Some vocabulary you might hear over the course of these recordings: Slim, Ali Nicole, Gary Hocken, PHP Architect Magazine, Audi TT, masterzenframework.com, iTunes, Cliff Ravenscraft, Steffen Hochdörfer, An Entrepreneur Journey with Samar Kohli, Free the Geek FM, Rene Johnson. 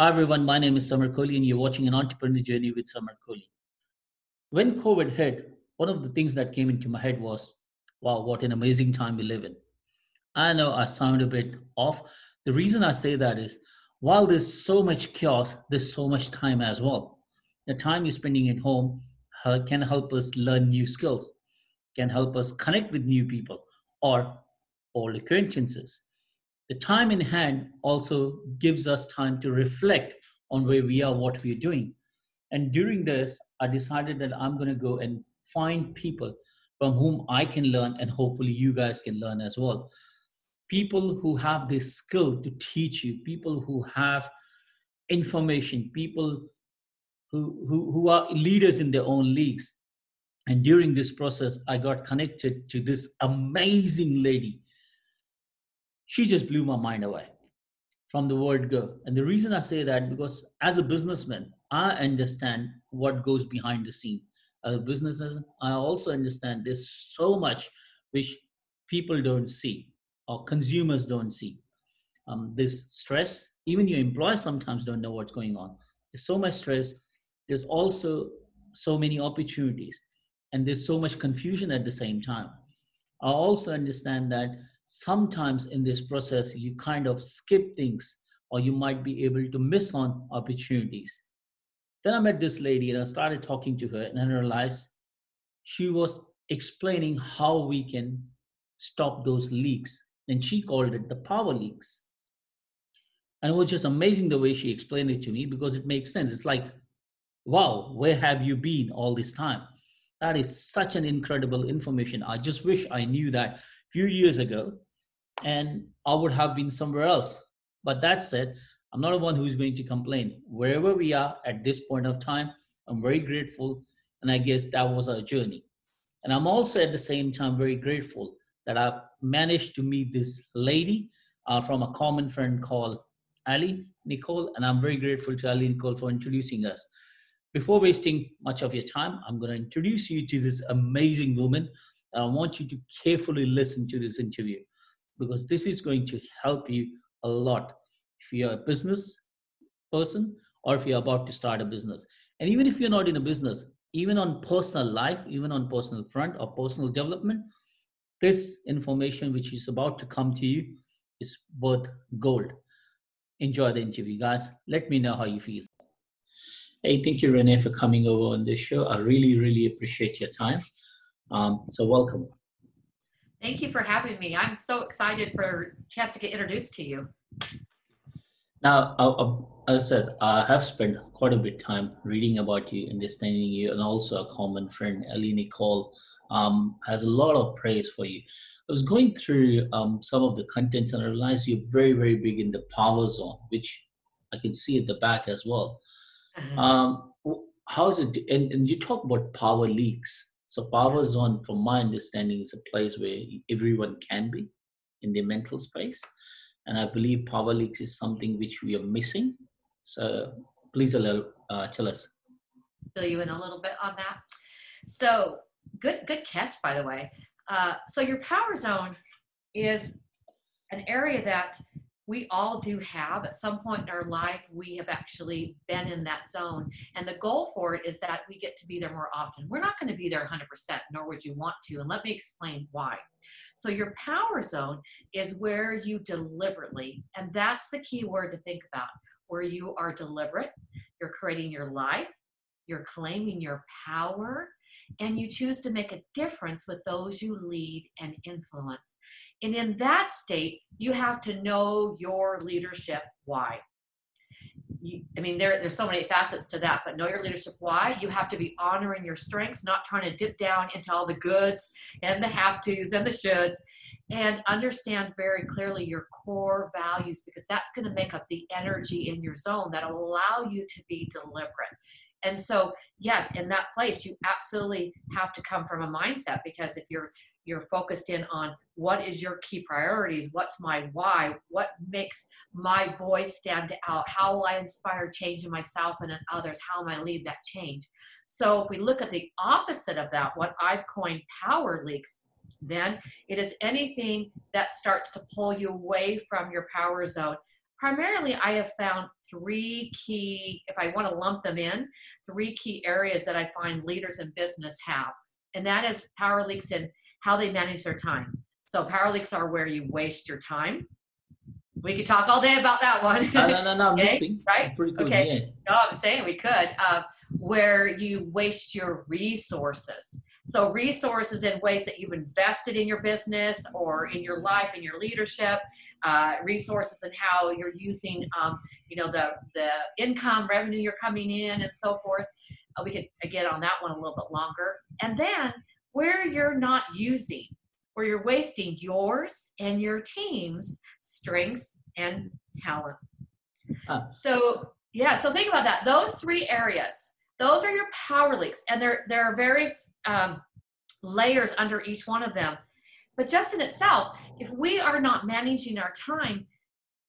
Hi everyone, my name is Samar Kohli and you're watching An Entrepreneur Journey with Samar Kohli. When COVID hit, one of the things that came into my head was, wow, what an amazing time we live in. I know I sound a bit off. The reason I say that is, while there's so much chaos, there's so much time as well. The time you're spending at home can help us learn new skills, can help us connect with new people or old acquaintances. The time in hand also gives us time to reflect on where we are, what we're doing. And during this, I decided that I'm going to go and find people from whom I can learn, and hopefully you guys can learn as well. People who have this skill to teach you, people who have information, people who are leaders in their own leagues. And during this process, I got connected to this amazing lady. She just blew my mind away from the word go. And the reason I say that, because as a businessman, I understand what goes behind the scene. As a businessman, I also understand there's so much which people don't see or consumers don't see. There's stress, even your employees sometimes don't know what's going on. There's so much stress. There's also so many opportunities and there's so much confusion at the same time. I also understand that sometimes in this process, you kind of skip things or you might be able to miss on opportunities. Then I met this lady and I started talking to her and I realized she was explaining how we can stop those leaks. And she called it the power leaks. And it was just amazing the way she explained it to me because it makes sense. It's like, wow, where have you been all this time? That is such an incredible information. I just wish I knew that few years ago and I would have been somewhere else. But that said, I'm not the one who's going to complain. Wherever we are at this point of time, I'm very grateful. And I guess that was our journey. And I'm also at the same time very grateful that I managed to meet this lady from a common friend called Ali Nicole. And I'm very grateful to Ali Nicole for introducing us. Before wasting much of your time, I'm going to introduce you to this amazing woman. I want you to carefully listen to this interview because this is going to help you a lot if you're a business person or if you're about to start a business. And even if you're not in a business, even on personal life, even on personal front or personal development, this information which is about to come to you is worth gold. Enjoy the interview, guys. Let me know how you feel. Hey, thank you, Rene, for coming over on this show. I really, appreciate your time. So welcome. Thank you for having me. I'm so excited for a chance to get introduced to you. Now, as I said, I have spent quite a bit of time reading about you, understanding you, and also a common friend, Ali Nicole, has a lot of praise for you. I was going through some of the contents and I realized you're very, big in the power zone, which I can see at the back as well. How is it, and you talk about power leaks. So power zone, from my understanding, is a place where everyone can be in their mental space. And I believe power leaks is something which we are missing. So please tell us. Fill you in a little bit on that. So good catch, by the way. So your power zone is an area that we all do have. At some point in our life, we have actually been in that zone. And the goal for it is that we get to be there more often. We're not going to be there 100%, nor would you want to. And let me explain why. So your power zone is where you deliberately, and that's the key word to think about, where you are deliberate, you're creating your life, you're claiming your power, and you choose to make a difference with those you lead and influence. And in that state, you have to know your leadership why. I mean, there's so many facets to that, but know your leadership why. You have to be honoring your strengths, not trying to dip down into all the goods and the have-tos and the shoulds, and understand very clearly your core values, because that's going to make up the energy in your zone that will allow you to be deliberate. And so, yes, in that place, you absolutely have to come from a mindset, because if you're focused in on what is your key priorities, what's my why, what makes my voice stand out, how will I inspire change in myself and in others, how am I lead that change. So if we look at the opposite of that, what I've coined power leaks, then it is anything that starts to pull you away from your power zone, primarily I have found three key, if I want to lump them in, three key areas that I find leaders in business have, and that is power leaks and how they manage their time. So power leaks are where you waste your time. We could talk all day about that one. No, I'm listening. Right? Pretty good. Okay. Yeah. No, I'm saying we could. Where you waste your resources. So resources in ways that you've invested in your business or in your life, in your leadership, resources and how you're using, the income, revenue you're coming in and so forth. We could, again, on that one a little bit longer. And then where you're not using, where you're wasting yours and your team's strengths and talents. So, yeah, so think about that. Those three areas. Those are your power leaks, and there are various layers under each one of them. But just in itself, if we are not managing our time,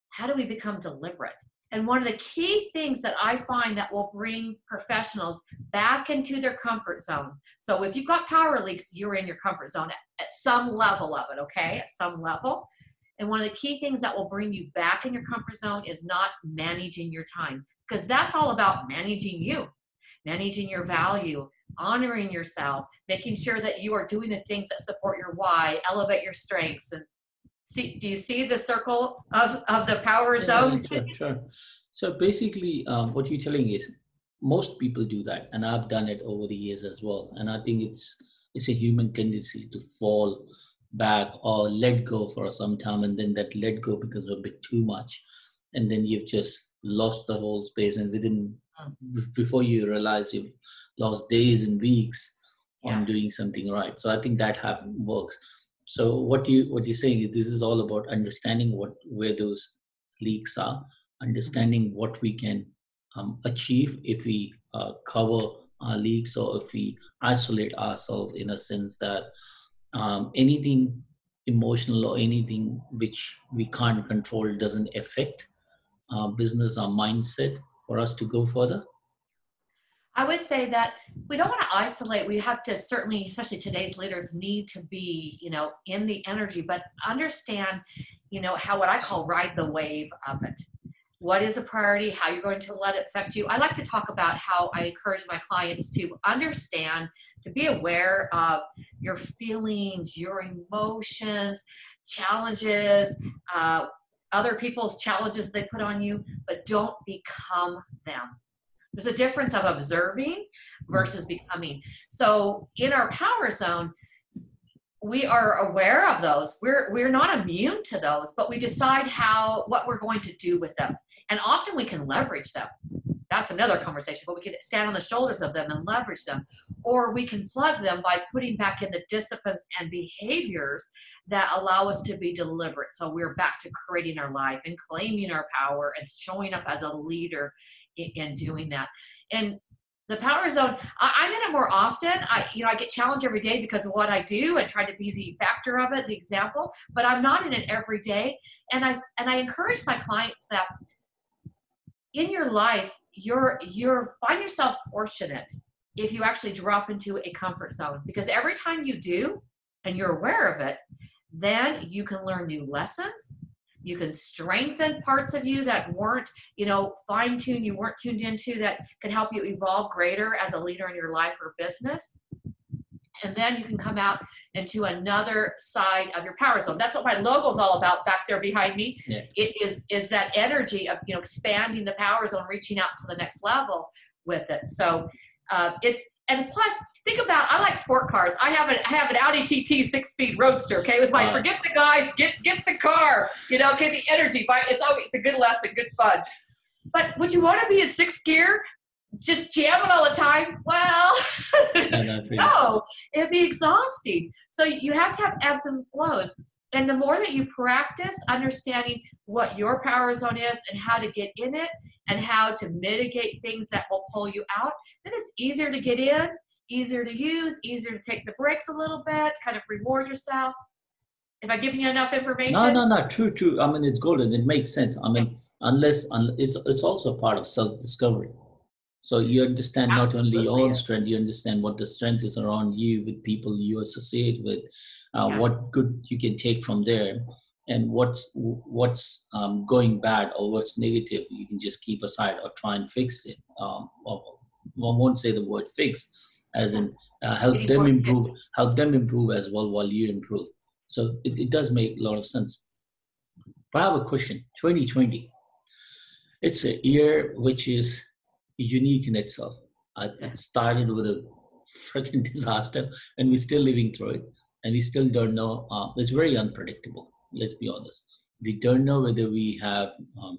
how do we become deliberate? And one of the key things that I find that will bring professionals back into their comfort zone. So if you've got power leaks, you're in your comfort zone at some level of it, okay? At some level. And one of the key things that will bring you back in your comfort zone is not managing your time, because that's all about managing you. Managing your value, honoring yourself, making sure that you are doing the things that support your why, elevate your strengths. And see, do you see the circle of the power zone? Yeah, sure. So basically what you're telling is most people do that, and I've done it over the years as well. And I think it's a human tendency to fall back or let go for some time, and then that let go becomes a bit too much. And then you've just lost the whole space, and before you realize you've lost days and weeks on doing something right. So I think that works. So what you're saying is this is all about understanding where those leaks are, understanding what we can achieve if we cover our leaks, or if we isolate ourselves, in a sense that anything emotional or anything which we can't control doesn't affect our business, our mindset, for us to go further? I would say that we don't want to isolate. We have to certainly, especially today's leaders, need to be, in the energy, but understand, how what I call ride the wave of it. What is a priority? How you're going to let it affect you? I like to talk about how I encourage my clients to understand, to be aware of your feelings, your emotions, challenges, other people's challenges they put on you, but don't become them. There's a difference of observing versus becoming. So in our power zone, we are aware of those. We're not immune to those, but we decide what we're going to do with them. And often we can leverage them. That's another conversation, but we can stand on the shoulders of them and leverage them. Or we can plug them by putting back in the disciplines and behaviors that allow us to be deliberate. So we're back to creating our life and claiming our power and showing up as a leader in doing that. And the power zone, I'm in it more often. I get challenged every day because of what I do and try to be the factor of it, the example, but I'm not in it every day. And I encourage my clients that in your life, you're find yourself fortunate if you actually drop into a comfort zone, because every time you do and you're aware of it, then you can learn new lessons. You can strengthen parts of you that weren't, fine-tuned, you weren't tuned into, that can help you evolve greater as a leader in your life or business. And then you can come out into another side of your power zone. That's what my logo is all about back there behind me. Yeah. It is that energy of, expanding the power zone, reaching out to the next level with it. So and plus, think about, I like sport cars. I have an Audi TT 6-speed roadster. Okay. It was like, forget the guys, get the car, get the energy. It's always, it's a good lesson, good fun. But would you want to be in 6th gear? Just jamming all the time? Well, no, it'd be exhausting. So you have to have ebbs and flows. And the more that you practice understanding what your power zone is and how to get in it and how to mitigate things that will pull you out, then it's easier to get in, easier to use, easier to take the breaks a little bit, kind of reward yourself. Am I giving you enough information? No. True. I mean, it's golden. It makes sense. I mean, it's also part of self-discovery. So you understand not only your own strength, you understand what the strength is around you, with people you associate with, what good you can take from there. and what's going bad or what's negative, you can just keep aside or try and fix it. One won't say the word fix, as in help them improve as well while you improve. So it does make a lot of sense. But I have a question. 2020, it's a year which is unique in itself. It started with a freaking disaster, and we're still living through it, and we still don't know. It's very unpredictable. Let's be honest. We don't know whether we have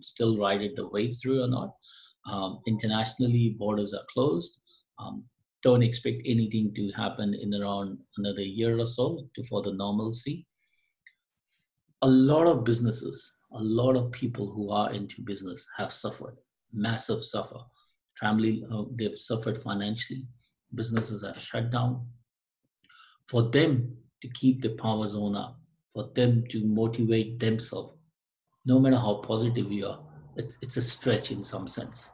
still ridden the wave through or not. Internationally, borders are closed. Don't expect anything to happen in around another year or so for the normalcy. A lot of businesses, a lot of people who are into business have suffered, massive suffer. Family, they've suffered financially. Businesses have shut down. For them to keep the power zone up, for them to motivate themselves, no matter how positive you are, it's a stretch in some sense.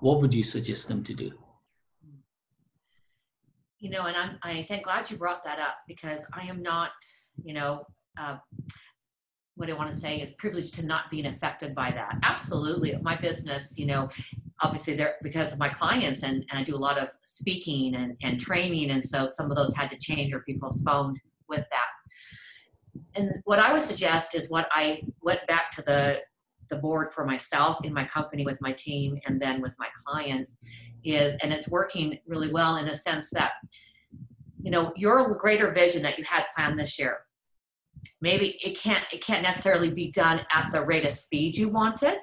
What would you suggest them to do? You know, and I'm glad you brought that up, because I am not, you know, what I want to say is privileged to not being affected by that. Absolutely. My business, you know, obviously there, because of my clients, and I do a lot of speaking and training. And so some of those had to change or people postponed with that. And what I would suggest is what I went back to the board for myself in my company with my team and then with my clients is, and it's working really well in the sense that, you know, your greater vision that you had planned this year, maybe it can't necessarily be done at the rate of speed you wanted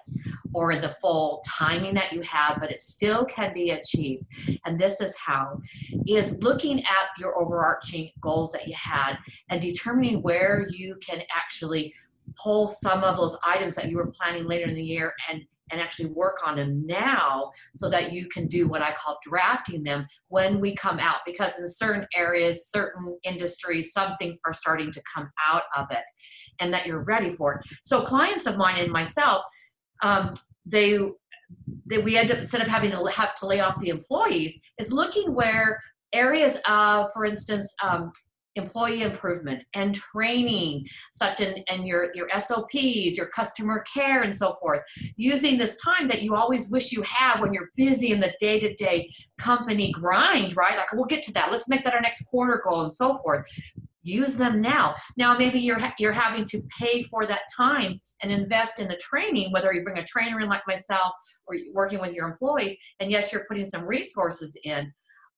or in the full timing that you have, but it still can be achieved. And this is how, is looking at your overarching goals that you had and determining where you can actually pull some of those items that you were planning later in the year and actually work on them now so that you can do what I call drafting them when we come out, because in certain areas, certain industries, some things are starting to come out of it and that you're ready for it. So clients of mine and myself, we end up, instead of having to have to lay off the employees, is looking where areas of, for instance, employee improvement and training, such and your SOPs, your customer care and so forth, using this time that you always wish you have when you're busy in the day-to-day company grind, right? Like, we'll get to that. Let's make that our next quarter goal and so forth. Use them now. Now, maybe you're having to pay for that time and invest in the training, whether you bring a trainer in like myself or you're working with your employees. And yes, you're putting some resources in.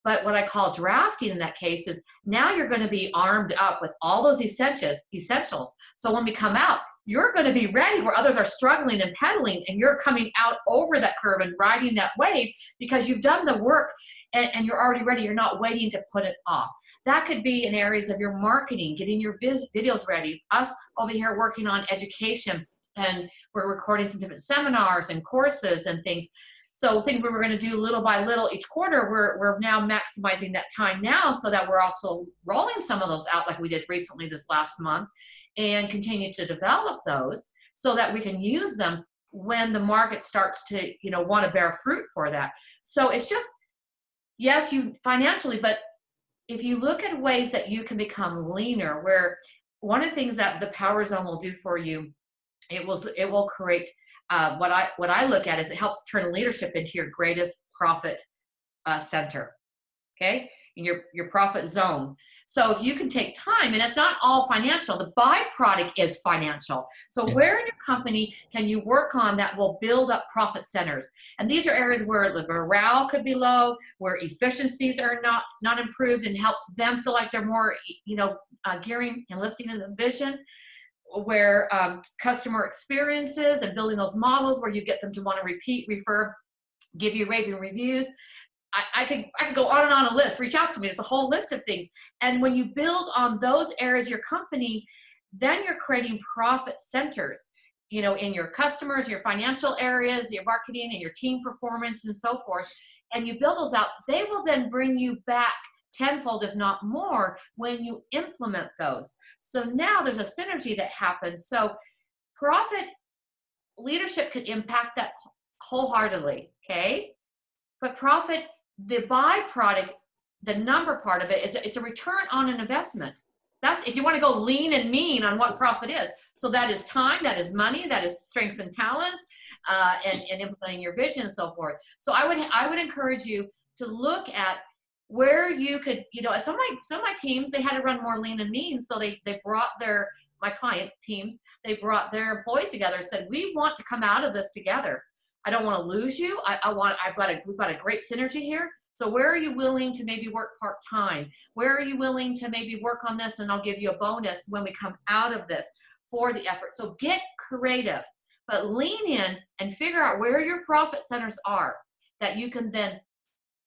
But what I call drafting in that case is now you're going to be armed up with all those essentials. So when we come out, you're going to be ready where others are struggling and pedaling, and you're coming out over that curve and riding that wave because you've done the work and you're already ready. You're not waiting to put it off. That could be in areas of your marketing, getting your videos ready, us over here working on education, and we're recording some different seminars and courses and things. So things we were going to do little by little each quarter, we're now maximizing that time now so that we're also rolling some of those out like we did recently this last month and continue to develop those so that we can use them when the market starts to, you know, want to bear fruit for that. So it's just, yes, you financially, but if you look at ways that you can become leaner, where one of the things that the Power Zone will do for you, it will create what I look at is it helps turn leadership into your greatest profit center, okay, in your profit zone. So if you can take time, and it's not all financial, the byproduct is financial. So where in your company can you work on that will build up profit centers? And these are areas where the morale could be low, where efficiencies are not improved and helps them feel like they're more, you know, gearing and listening to the vision. Where customer experiences and building those models where you get them to want to repeat, refer, give you raving reviews. I could go on and on a list. Reach out to me. It's a whole list of things. And when you build on those areas of your company, then you're creating profit centers, you know, in your customers, your financial areas, your marketing and your team performance and so forth. And you build those out. They will then bring you back tenfold, if not more, when you implement those. So now there's a synergy that happens. So profit leadership could impact that wholeheartedly, okay? But profit, the byproduct, the number part of it, is it's a return on an investment. That's if you want to go lean and mean on what profit is. So that is time, that is money, that is strengths and talents, and implementing your vision and so forth. So I would encourage you to look at where you could, you know, some of my teams, they had to run more lean and mean. So they brought my client teams, they brought their employees together and said, we want to come out of this together. I don't want to lose you. We've got a great synergy here. So where are you willing to maybe work part-time? Where are you willing to maybe work on this? And I'll give you a bonus when we come out of this for the effort. So get creative, but lean in and figure out where your profit centers are that you can then,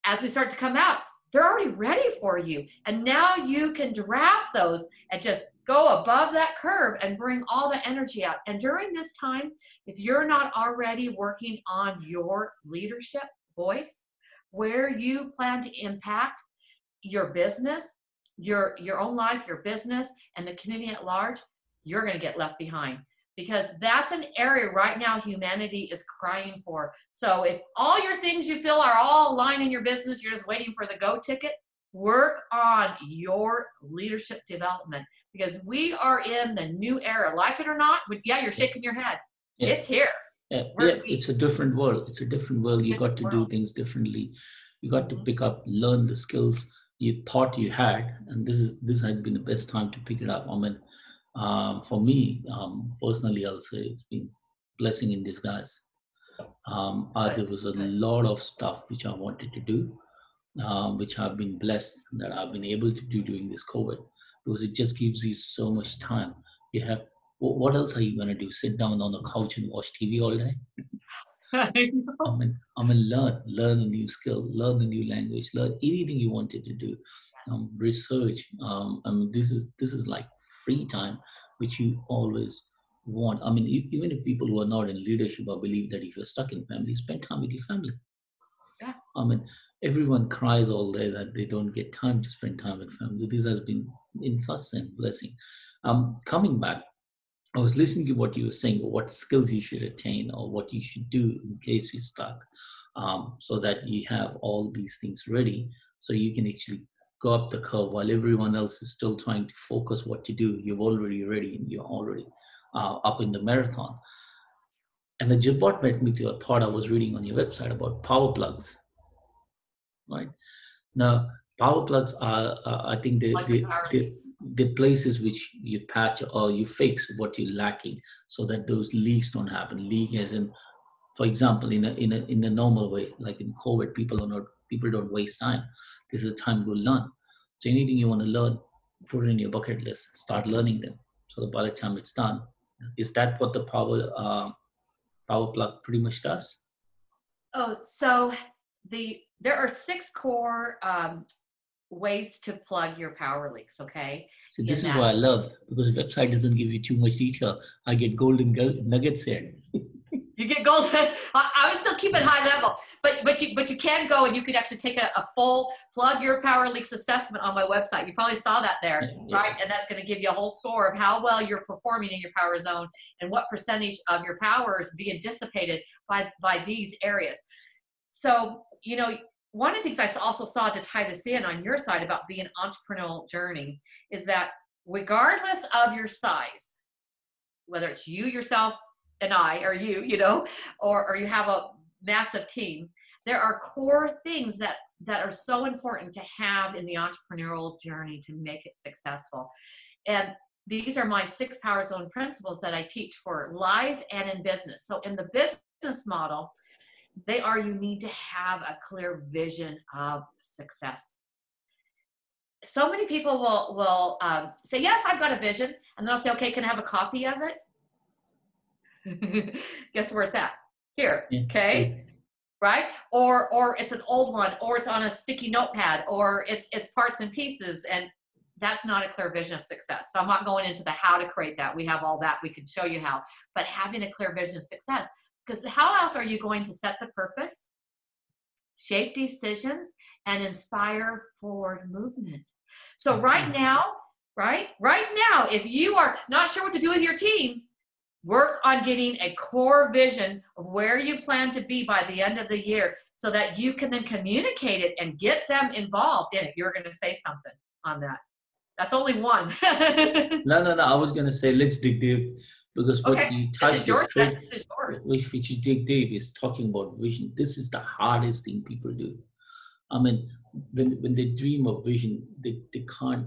as we start to come out, they're already ready for you. And now you can draft those and just go above that curve and bring all the energy out. And during this time, if you're not already working on your leadership voice, where you plan to impact your business, your own life, your business, and the community at large, you're going to get left behind, because that's an area right now humanity is crying for. So if all your things you feel are all aligned in your business, you're just waiting for the go ticket, work on your leadership development, because we are in the new era, like it or not. But yeah, you're shaking your head. Yeah. It's here. Yeah, it's a different world. It's a different world. You got to do things differently. You got to pick up, learn the skills you thought you had, and this had been the best time to pick it up. I mean, for me personally, I'll say it's been a blessing in disguise. There was a lot of stuff which I wanted to do, which I've been blessed that I've been able to do during this COVID, because it just gives you so much time. You have. What else are you going to do? Sit down on the couch and watch TV all day? I mean, learn a new skill, learn a new language, learn anything you wanted to do, research. I mean, this is like free time, which you always want. I mean, even if people who are not in leadership or believe that if you're stuck in family, spend time with your family. Yeah. I mean, everyone cries all day that they don't get time to spend time with family. This has been in such a blessing. Coming back, I was listening to what you were saying, what skills you should attain or what you should do in case you're stuck, so that you have all these things ready, so you can actually go up the curve while everyone else is still trying to focus what to do. You're already ready and you're already up in the marathon. And the Jabot met me to a thought I was reading on your website about power plugs, right? Now, power plugs are, I think the places which you patch or you fix what you're lacking, so that those leaks don't happen. Leak as in, for example, in a normal way, like in COVID, people don't waste time. This is time to learn. So anything you want to learn, put it in your bucket list, start learning them, so that by the time it's done. Is that what the power plug pretty much does? Oh, so there are 6 core ways to plug your power leaks, okay? So this is what I love, because the website doesn't give you too much detail. I get golden nuggets here. You get golden. I would still keep it high level, but you can go and you could actually take a full plug your power leaks assessment on my website. You probably saw that there, right? And that's going to give you a whole score of how well you're performing in your power zone and what percentage of your power is being dissipated by these areas. So, you know, one of the things I also saw to tie this in on your side about being an entrepreneurial journey is that regardless of your size, whether it's you, yourself, and I, or you know, or you have a massive team, there are core things that are so important to have in the entrepreneurial journey to make it successful. And these are my 6 power zone principles that I teach for life and in business. So in the business model, they are, you need to have a clear vision of success. So many people will say, yes, I've got a vision. And then I'll say, okay, can I have a copy of it? Guess where it's at? Here, okay? Right? Or it's an old one, or it's on a sticky notepad, or it's parts and pieces. And that's not a clear vision of success. So I'm not going into the how to create that. We have all that. We can show you how. But having a clear vision of success, because how else are you going to set the purpose, shape decisions, and inspire forward movement? So right now, right now, if you are not sure what to do with your team, work on getting a core vision of where you plan to be by the end of the year, so that you can then communicate it and get them involved in it. You're going to say something on that. That's only one. No. I was going to say, let's dig deep. Because what you touched is yours. Which you dig deep is talking about vision. This is the hardest thing people do. I mean, when they dream of vision, they can't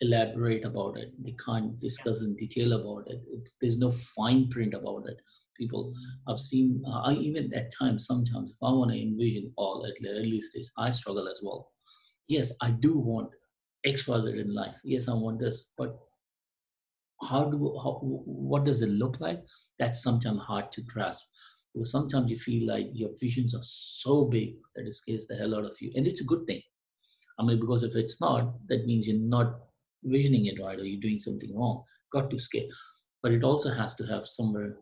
elaborate about it. They can't discuss in detail about it. There's no fine print about it. People, I've seen, I even at times, sometimes, if I want to envision all at the early stage, I struggle as well. Yes, I do want X, Y, Z in life. Yes, I want this, but what does it look like? That's sometimes hard to grasp. Because sometimes you feel like your visions are so big that it scares the hell out of you. And it's a good thing. I mean, because if it's not, that means you're not visioning it right, or you're doing something wrong. Got to scale. But it also has to have somewhere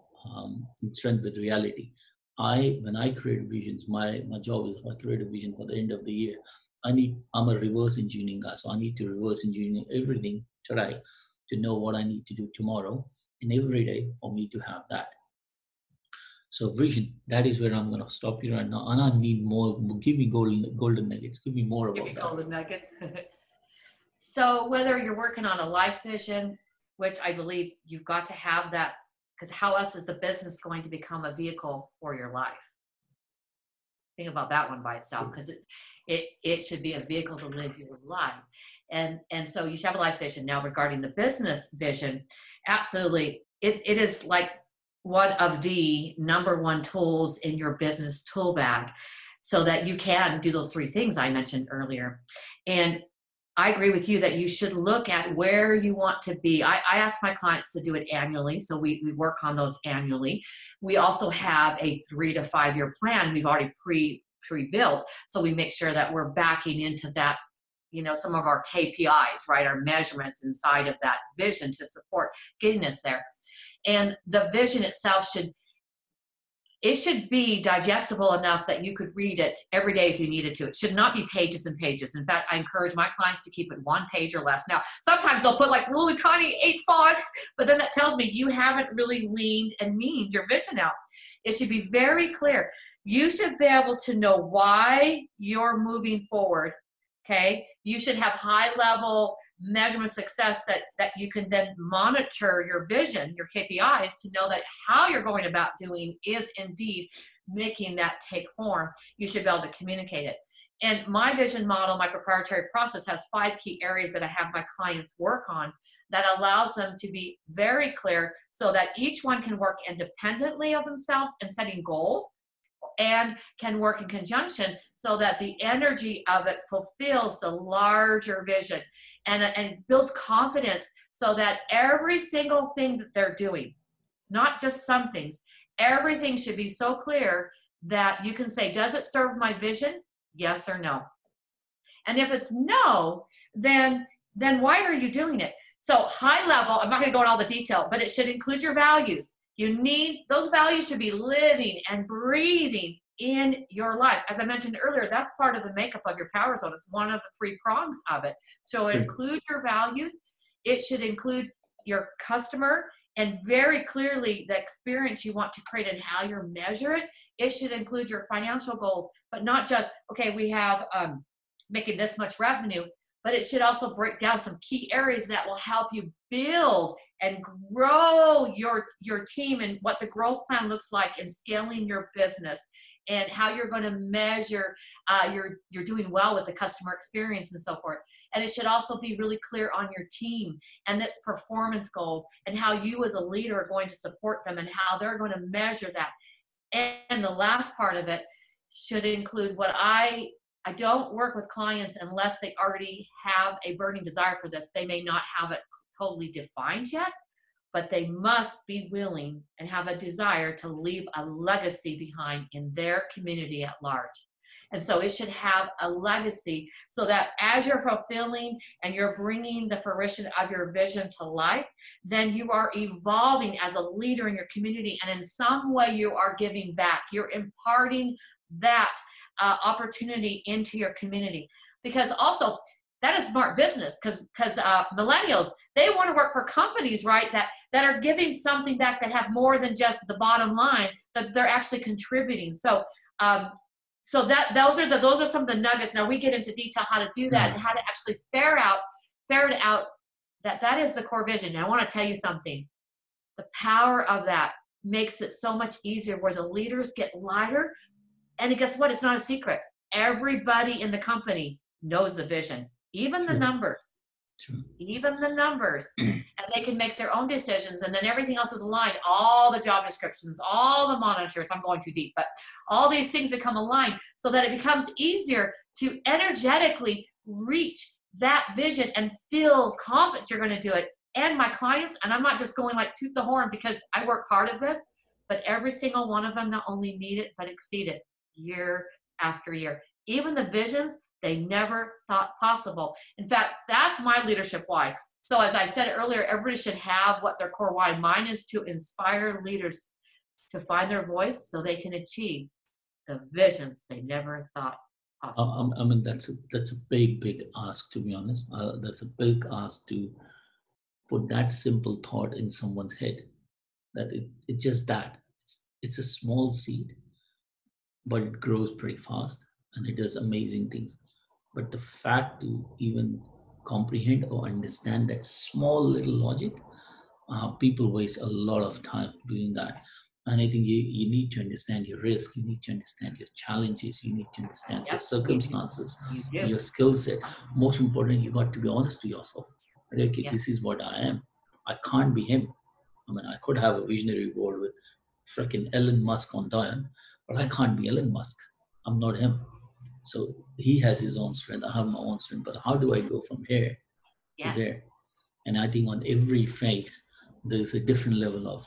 in strength with reality. When I create visions, my job is, if I create a vision for the end of the year, I'm a reverse engineering guy, so I need to reverse engineer everything today to know what I need to do tomorrow and every day for me to have that. So vision, that is where I'm going to stop you right now. And I need more. Give me golden nuggets. Give me more about that. Golden nuggets. So whether you're working on a life vision, which I believe you've got to have that, because how else is the business going to become a vehicle for your life? Think about that one by itself, because it should be a vehicle to live your life. And so you should have a life vision. Now, regarding the business vision, absolutely. It is like one of the #1 tools in your business tool bag, so that you can do those three things I mentioned earlier. And I agree with you that you should look at where you want to be. I ask my clients to do it annually, so we work on those annually. We also have a 3 to 5 year plan we've already pre-built, so we make sure that we're backing into that, you know, some of our KPIs, right, our measurements inside of that vision to support getting us there. And the vision itself should be digestible enough that you could read it every day if you needed to. It should not be pages and pages. In fact, I encourage my clients to keep it 1 page or less. Now, sometimes they'll put like really tiny 8 font, but then that tells me you haven't really leaned and meaned your vision out. It should be very clear. You should be able to know why you're moving forward, okay? You should have high-level measurement success that you can then monitor your vision, your KPIs, to know that how you're going about doing is indeed making that take form. You should be able to communicate it. And my vision model, my proprietary process, has 5 key areas that I have my clients work on that allows them to be very clear, so that each one can work independently of themselves in setting goals, and can work in conjunction, so that the energy of it fulfills the larger vision and builds confidence, so that every single thing that they're doing, not just some things, everything should be so clear that you can say, does it serve my vision? Yes or no. And if it's no, then why are you doing it? So high level, I'm not going to go into all the detail, but it should include your values. You need, those values should be living and breathing in your life. As I mentioned earlier, that's part of the makeup of your power zone. It's one of the 3 prongs of it. So include your values. It should include your customer, and very clearly the experience you want to create and how you measure it. It should include your financial goals, but not just, okay, we have making this much revenue, but it should also break down some key areas that will help you build and grow your team, and what the growth plan looks like in scaling your business, and how you're going to measure you're doing well with the customer experience and so forth. And it should also be really clear on your team and its performance goals, and how you as a leader are going to support them, and how they're going to measure that. And the last part of it should include what I don't work with clients unless they already have a burning desire for this. They may not have it totally defined yet, but they must be willing and have a desire to leave a legacy behind in their community at large. And so it should have a legacy, so that as you're fulfilling and you're bringing the fruition of your vision to life, then you are evolving as a leader in your community. And in some way you are giving back. You're imparting that opportunity into your community. Because also, that is smart business, because millennials, they want to work for companies, right, that are giving something back, that have more than just the bottom line, that they're actually contributing. So those are some of the nuggets. Now we get into detail how to do that and how to actually ferret out ferret out that that is the core vision. And I want to tell you something. The power of that makes it so much easier where the leaders get lighter. And guess what? It's not a secret. Everybody in the company knows the vision, even the numbers, even the numbers. And they can make their own decisions. And then everything else is aligned. All the job descriptions, all the monitors, I'm going too deep, but all these things become aligned so that it becomes easier to energetically reach that vision and feel confident you're going to do it. And my clients, and I'm not just going like toot the horn because I work hard at this, but every single one of them not only meet it, but exceed it year after year. Even the visions they never thought possible. In fact, that's my leadership why. So as I said earlier, everybody should have what their core why. Mine is to inspire leaders to find their voice so they can achieve the visions they never thought possible. I mean, that's a big, big ask, to be honest. That's a big ask to put that simple thought in someone's head. That it's just that. It's a small seed, but it grows pretty fast and it does amazing things. But the fact to even comprehend or understand that small little logic, people waste a lot of time doing that. And I think you need to understand your risk. You need to understand your challenges. You need to understand your circumstances, your skill set. Most importantly, you got to be honest to yourself. Okay, this is what I am. I can't be him. I mean, I could have a visionary board with freaking Elon Musk on Diane, but I can't be Elon Musk. I'm not him. So he has his own strength. I have my own strength, but how do I go from here to there? And I think on every phase, there's a different level of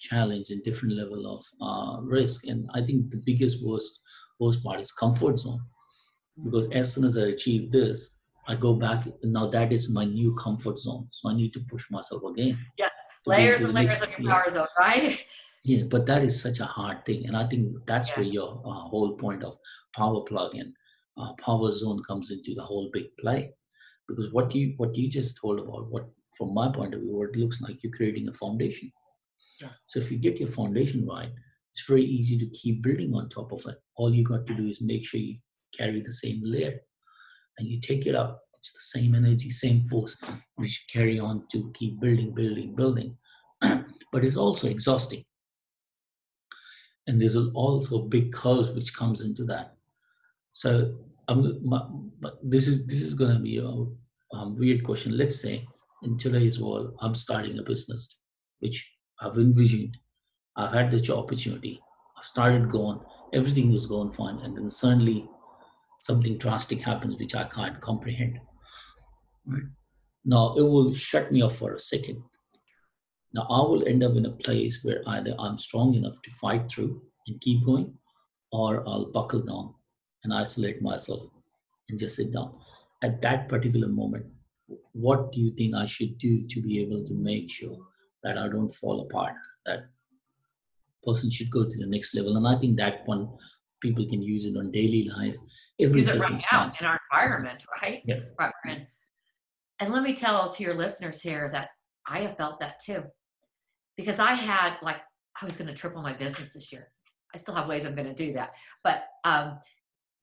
challenge and different level of risk. And I think the biggest worst part is comfort zone, because as soon as I achieve this, I go back. Now that is my new comfort zone. So I need to push myself again. Yes. Layers and layers of your power zone, right? Yeah, but that is such a hard thing. And I think that's where your whole point of power plug and power zone comes into the whole big play. Because what you just told about, what from my point of view, what it looks like you're creating a foundation. Yes. So if you get your foundation right, it's very easy to keep building on top of it. All you got to do is make sure you carry the same layer. And you take it up, it's the same energy, same force, which you carry on to keep building, building, building. But it's also exhausting. And there's also big curves which comes into that. So this is going to be a weird question. Let's say in today's world, I'm starting a business, which I've envisioned. I've had this opportunity. I've started going. Everything was going fine. And then suddenly, something drastic happens, which I can't comprehend. Right? Now, it will shut me off for a second. Now, I will end up in a place where either I'm strong enough to fight through and keep going, or I'll buckle down and isolate myself and just sit down. At that particular moment, what do you think I should do to be able to make sure that I don't fall apart? That person should go to the next level. And I think that one, people can use it on daily life. Use it right now in our environment, right? Yeah. And let me tell to your listeners here that I have felt that too. Because I had, like, I was going to triple my business this year. I still have ways I'm going to do that. But I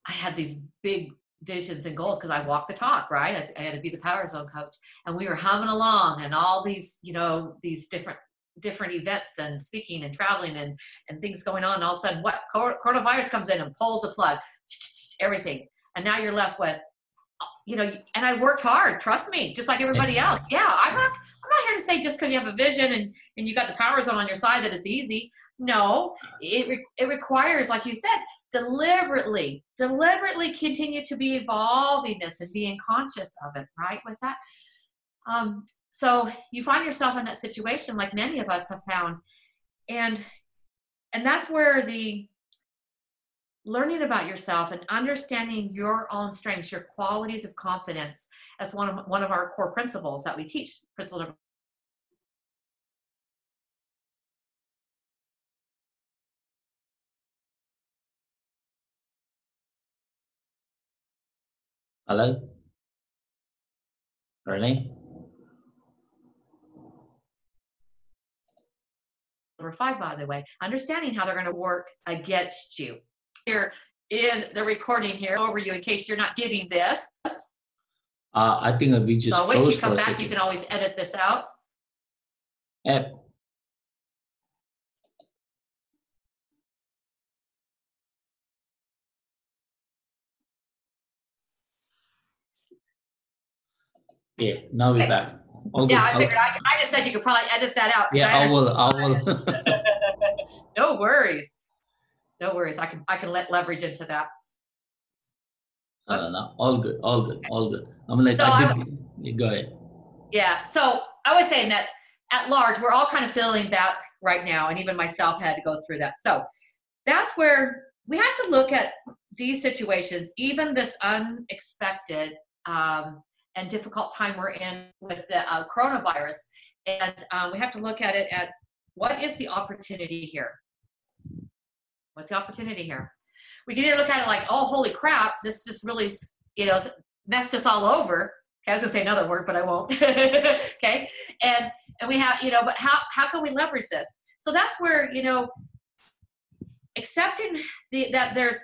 had these big visions and goals because I walked the talk, right? I had to be the power zone coach. And we were humming along and all these, you know, these different events and speaking and traveling and things going on. And all of a sudden, what? Coronavirus comes in and pulls the plug, everything. And now you're left with, you know, and I worked hard, trust me, just like everybody else. Yeah, I'm not here to say just because you have a vision and you got the power zone on your side that it's easy. No, it requires, like you said, deliberately continue to be evolving this and being conscious of it, right, with that. So you find yourself in that situation like many of us have found. And that's where the learning about yourself and understanding your own strengths, your qualities of confidence, as one of our core principles that we teach, principle number 1. Hello? Rene? Number 5, by the way, understanding how they're going to work against you. Here in the recording here over you in case you're not getting this. I think we just. So wait till you come back, you can always edit this out. Yep. Yeah, now we're back. Yeah, I figured I just said you could probably edit that out. Yeah, I will. No worries. No worries. I can let leverage into that. No, all good. I'm like, so go ahead. Yeah. So I was saying that at large, we're all kind of feeling that right now. And even myself had to go through that. So that's where we have to look at these situations, even this unexpected, and difficult time we're in with the coronavirus. And we have to look at it at what is the opportunity here? What's the opportunity here? We can either look at it like, oh, holy crap, this just really, you know, messed us all over. Okay, I was gonna say another word, but I won't. Okay, and we have, you know, but how can we leverage this? So that's where, you know, accepting that there's,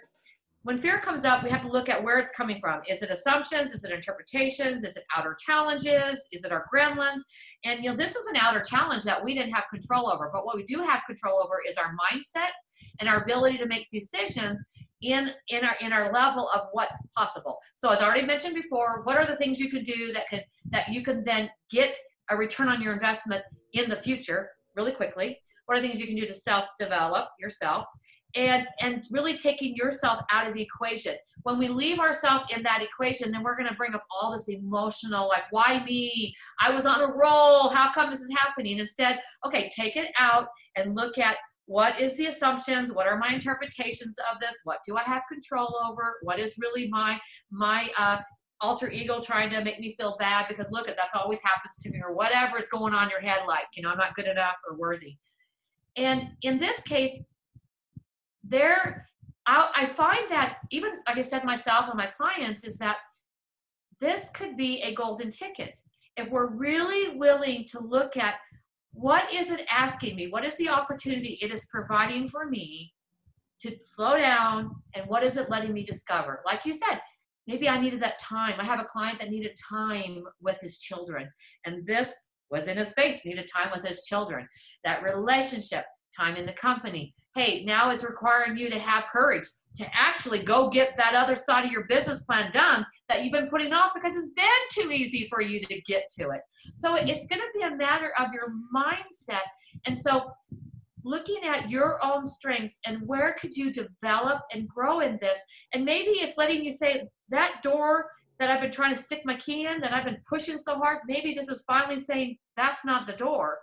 when fear comes up, we have to look at where it's coming from. Is it assumptions? Is it interpretations? Is it outer challenges? Is it our gremlins? And, you know, this is an outer challenge that we didn't have control over. But what we do have control over is our mindset and our ability to make decisions in our level of what's possible. So as I already mentioned before, what are the things you can do that you can then get a return on your investment in the future really quickly? What are things you can do to self-develop yourself? And really taking yourself out of the equation. When we leave ourselves in that equation, then we're going to bring up all this emotional, like, why me? I was on a roll. How come this is happening? Instead, okay, take it out and look at what is the assumptions? What are my interpretations of this? What do I have control over? What is really my alter ego trying to make me feel bad? Because look, that's always happens to me, or whatever's going on in your head, like, you know, I'm not good enough or worthy. And in this case, I find that even, like I said, myself and my clients, is that this could be a golden ticket. If we're really willing to look at what is it asking me, what is the opportunity it is providing for me to slow down, and what is it letting me discover? Like you said, maybe I needed that time. I have a client that needed time with his children, and this was in his space, needed time with his children. That relationship, time in the company. Hey, now it's requiring you to have courage to actually go get that other side of your business plan done that you've been putting off because it's been too easy for you to get to it. So it's going to be a matter of your mindset. And so looking at your own strengths and where could you develop and grow in this? And maybe it's letting you say that door that I've been trying to stick my key in, that I've been pushing so hard, maybe this is finally saying that's not the door.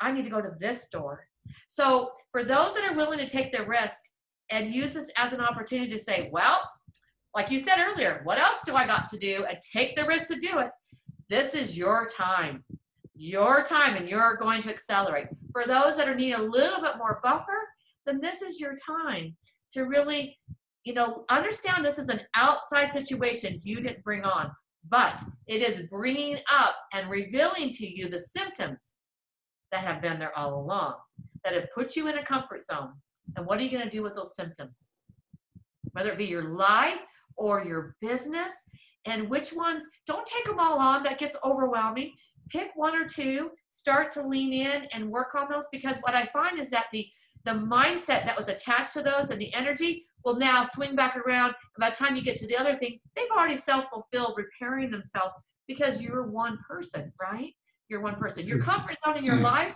I need to go to this door. So for those that are willing to take the risk and use this as an opportunity to say, well, like you said earlier, what else do I got to do, and take the risk to do it? This is your time, and you're going to accelerate. For those that are needing a little bit more buffer, then this is your time to really, you know, understand this is an outside situation you didn't bring on, but it is bringing up and revealing to you the symptoms that have been there all along, that have put you in a comfort zone. And what are you going to do with those symptoms? Whether it be your life or your business, and which ones, don't take them all on, that gets overwhelming. Pick one or two, start to lean in and work on those, because what I find is that the mindset that was attached to those and the energy will now swing back around. And by the time you get to the other things, they've already self-fulfilled, repairing themselves, because you're one person, right? You're one person. Your comfort zone in your life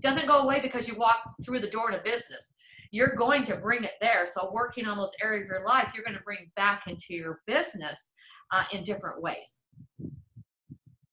doesn't go away because you walk through the door to business. You're going to bring it there. So working on those areas of your life, you're going to bring back into your business in different ways.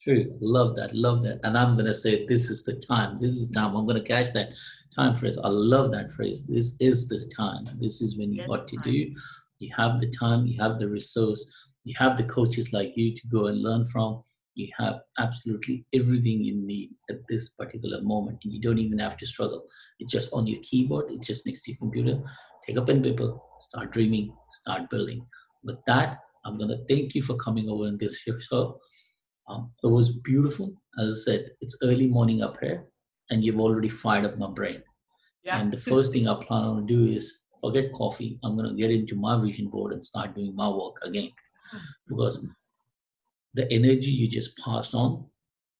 True. Love that. Love that. And I'm going to say, this is the time. This is the time. I'm going to catch that time phrase. I love that phrase. This is the time. This is when you got to do. You have the time. You have the resource. You have the coaches like you to go and learn from. You have absolutely everything you need at this particular moment, and you don't even have to struggle. It's just on your keyboard. It's just next to your computer. Take a pen and paper, start dreaming, start building. With that, I'm going to thank you for coming over in this show. It was beautiful. As I said, it's early morning up here, and you've already fired up my brain. Yeah. And the first thing I plan on to do is forget coffee. I'm going to get into my vision board and start doing my work again, because the energy you just passed on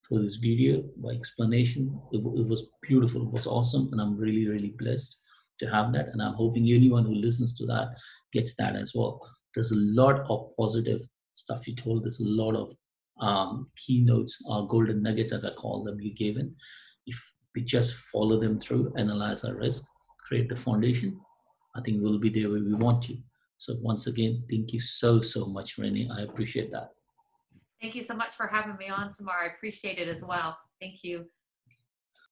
through this video, by explanation. It was beautiful, it was awesome, and I'm really, really blessed to have that. And I'm hoping anyone who listens to that gets that as well. There's a lot of positive stuff you told. There's a lot of keynotes or golden nuggets, as I call them, you gave in. If we just follow them through, analyze our risk, create the foundation, I think we'll be there where we want to. So once again, thank you so, so much, Rene. I appreciate that. Thank you so much for having me on, Samar. I appreciate it as well. Thank you.